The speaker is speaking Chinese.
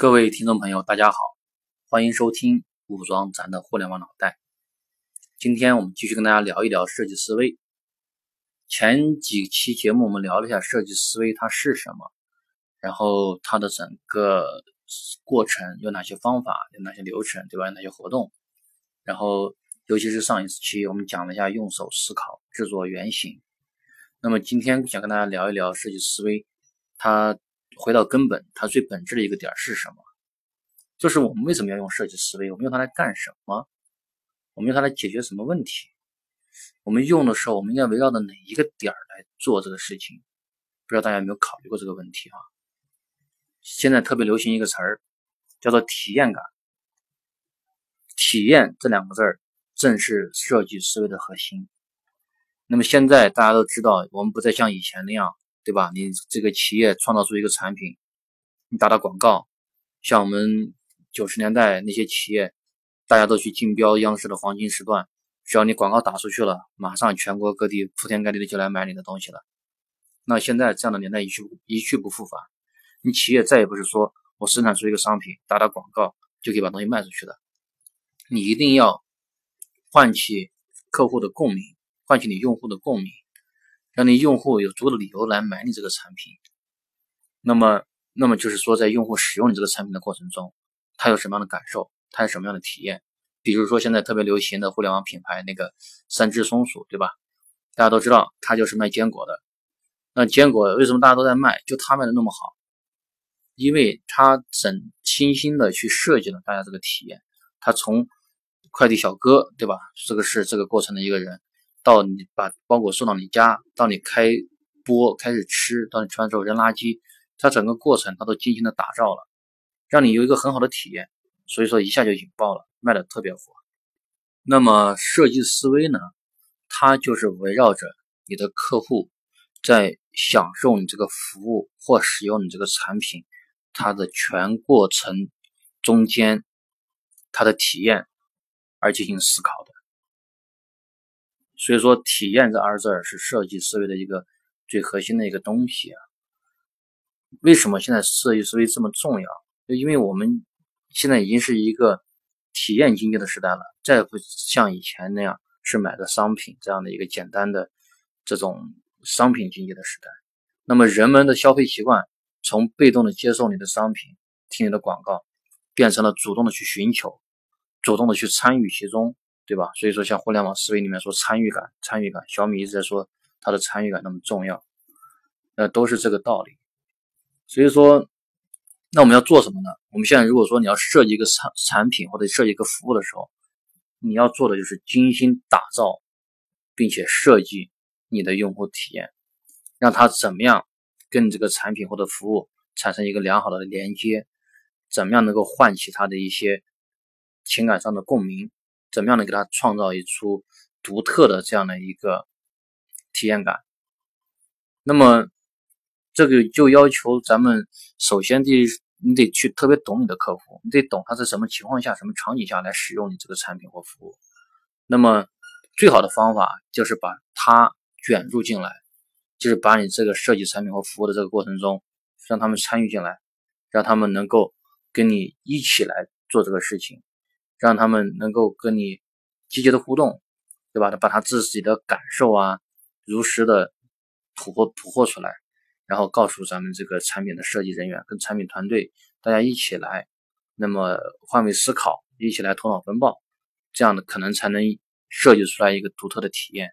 各位听众朋友，大家好，欢迎收听武装咱的互联网脑袋。今天我们继续跟大家聊一聊设计思维。前几期节目我们聊了一下设计思维它是什么，然后它的整个过程有哪些方法，有哪些流程，对吧？有哪些活动？然后尤其是上一期我们讲了一下用手思考、制作原型。那么今天想跟大家聊一聊设计思维，它回到根本，它最本质的一个点是什么？就是我们为什么要用设计思维？我们用它来干什么？我们用它来解决什么问题？我们用的时候，我们应该围绕着哪一个点来做这个事情？不知道大家有没有考虑过这个问题啊？现在特别流行一个词儿，叫做体验感。体验这两个字儿，正是设计思维的核心。那么现在大家都知道，我们不再像以前那样，对吧？你这个企业创造出一个产品，你打打广告，像我们90年代那些企业，大家都去竞标央视的黄金时段，只要你广告打出去了，马上全国各地铺天盖地的就来买你的东西了。那现在这样的年代一去不复返，你企业再也不是说我生产出一个商品，打打广告就可以把东西卖出去的。你一定要唤起客户的共鸣，唤起你用户的共鸣，让你用户有足够的理由来买你这个产品。那么就是说，在用户使用你这个产品的过程中，他有什么样的感受，他有什么样的体验。比如说现在特别流行的互联网品牌那个三只松鼠，对吧？大家都知道他就是卖坚果的。那坚果为什么大家都在卖，就他卖的那么好？因为他精心的去设计了大家这个体验。他从快递小哥，对吧，这个是这个过程的一个人，到你把包裹送到你家，到你开播开始吃，到你吃完之后扔垃圾，它整个过程它都精心的打造了，让你有一个很好的体验，所以说一下就引爆了，卖的特别火。那么设计思维呢，它就是围绕着你的客户在享受你这个服务或使用你这个产品，它的全过程中间它的体验而进行思考的。所以说体验这二字是设计思维的一个最核心的一个东西啊。为什么现在设计思维这么重要？就因为我们现在已经是一个体验经济的时代了，再不像以前那样是买个商品这样的一个简单的这种商品经济的时代。那么人们的消费习惯从被动的接受你的商品，听你的广告，变成了主动的去寻求，主动的去参与其中，对吧？所以说像互联网思维里面说参与感，小米一直在说它的参与感那么重要，都是这个道理。所以说那我们要做什么呢？我们现在如果说你要设计一个产品或者设计一个服务的时候，你要做的就是精心打造并且设计你的用户体验，让它怎么样跟这个产品或者服务产生一个良好的连接，怎么样能够唤起它的一些情感上的共鸣，怎么样的给他创造一出独特的这样的一个体验感。那么这个就要求咱们首先你得去特别懂你的客户，你得懂他是什么情况下什么场景下来使用你这个产品或服务。那么最好的方法就是把他卷入进来，就是把你这个设计产品或服务的这个过程中让他们参与进来，让他们能够跟你一起来做这个事情，让他们能够跟你积极的互动，对吧？把他自己的感受啊，如实的捕获出来，然后告诉咱们这个产品的设计人员跟产品团队，大家一起来，那么换位思考，一起来头脑风暴，这样的可能才能设计出来一个独特的体验，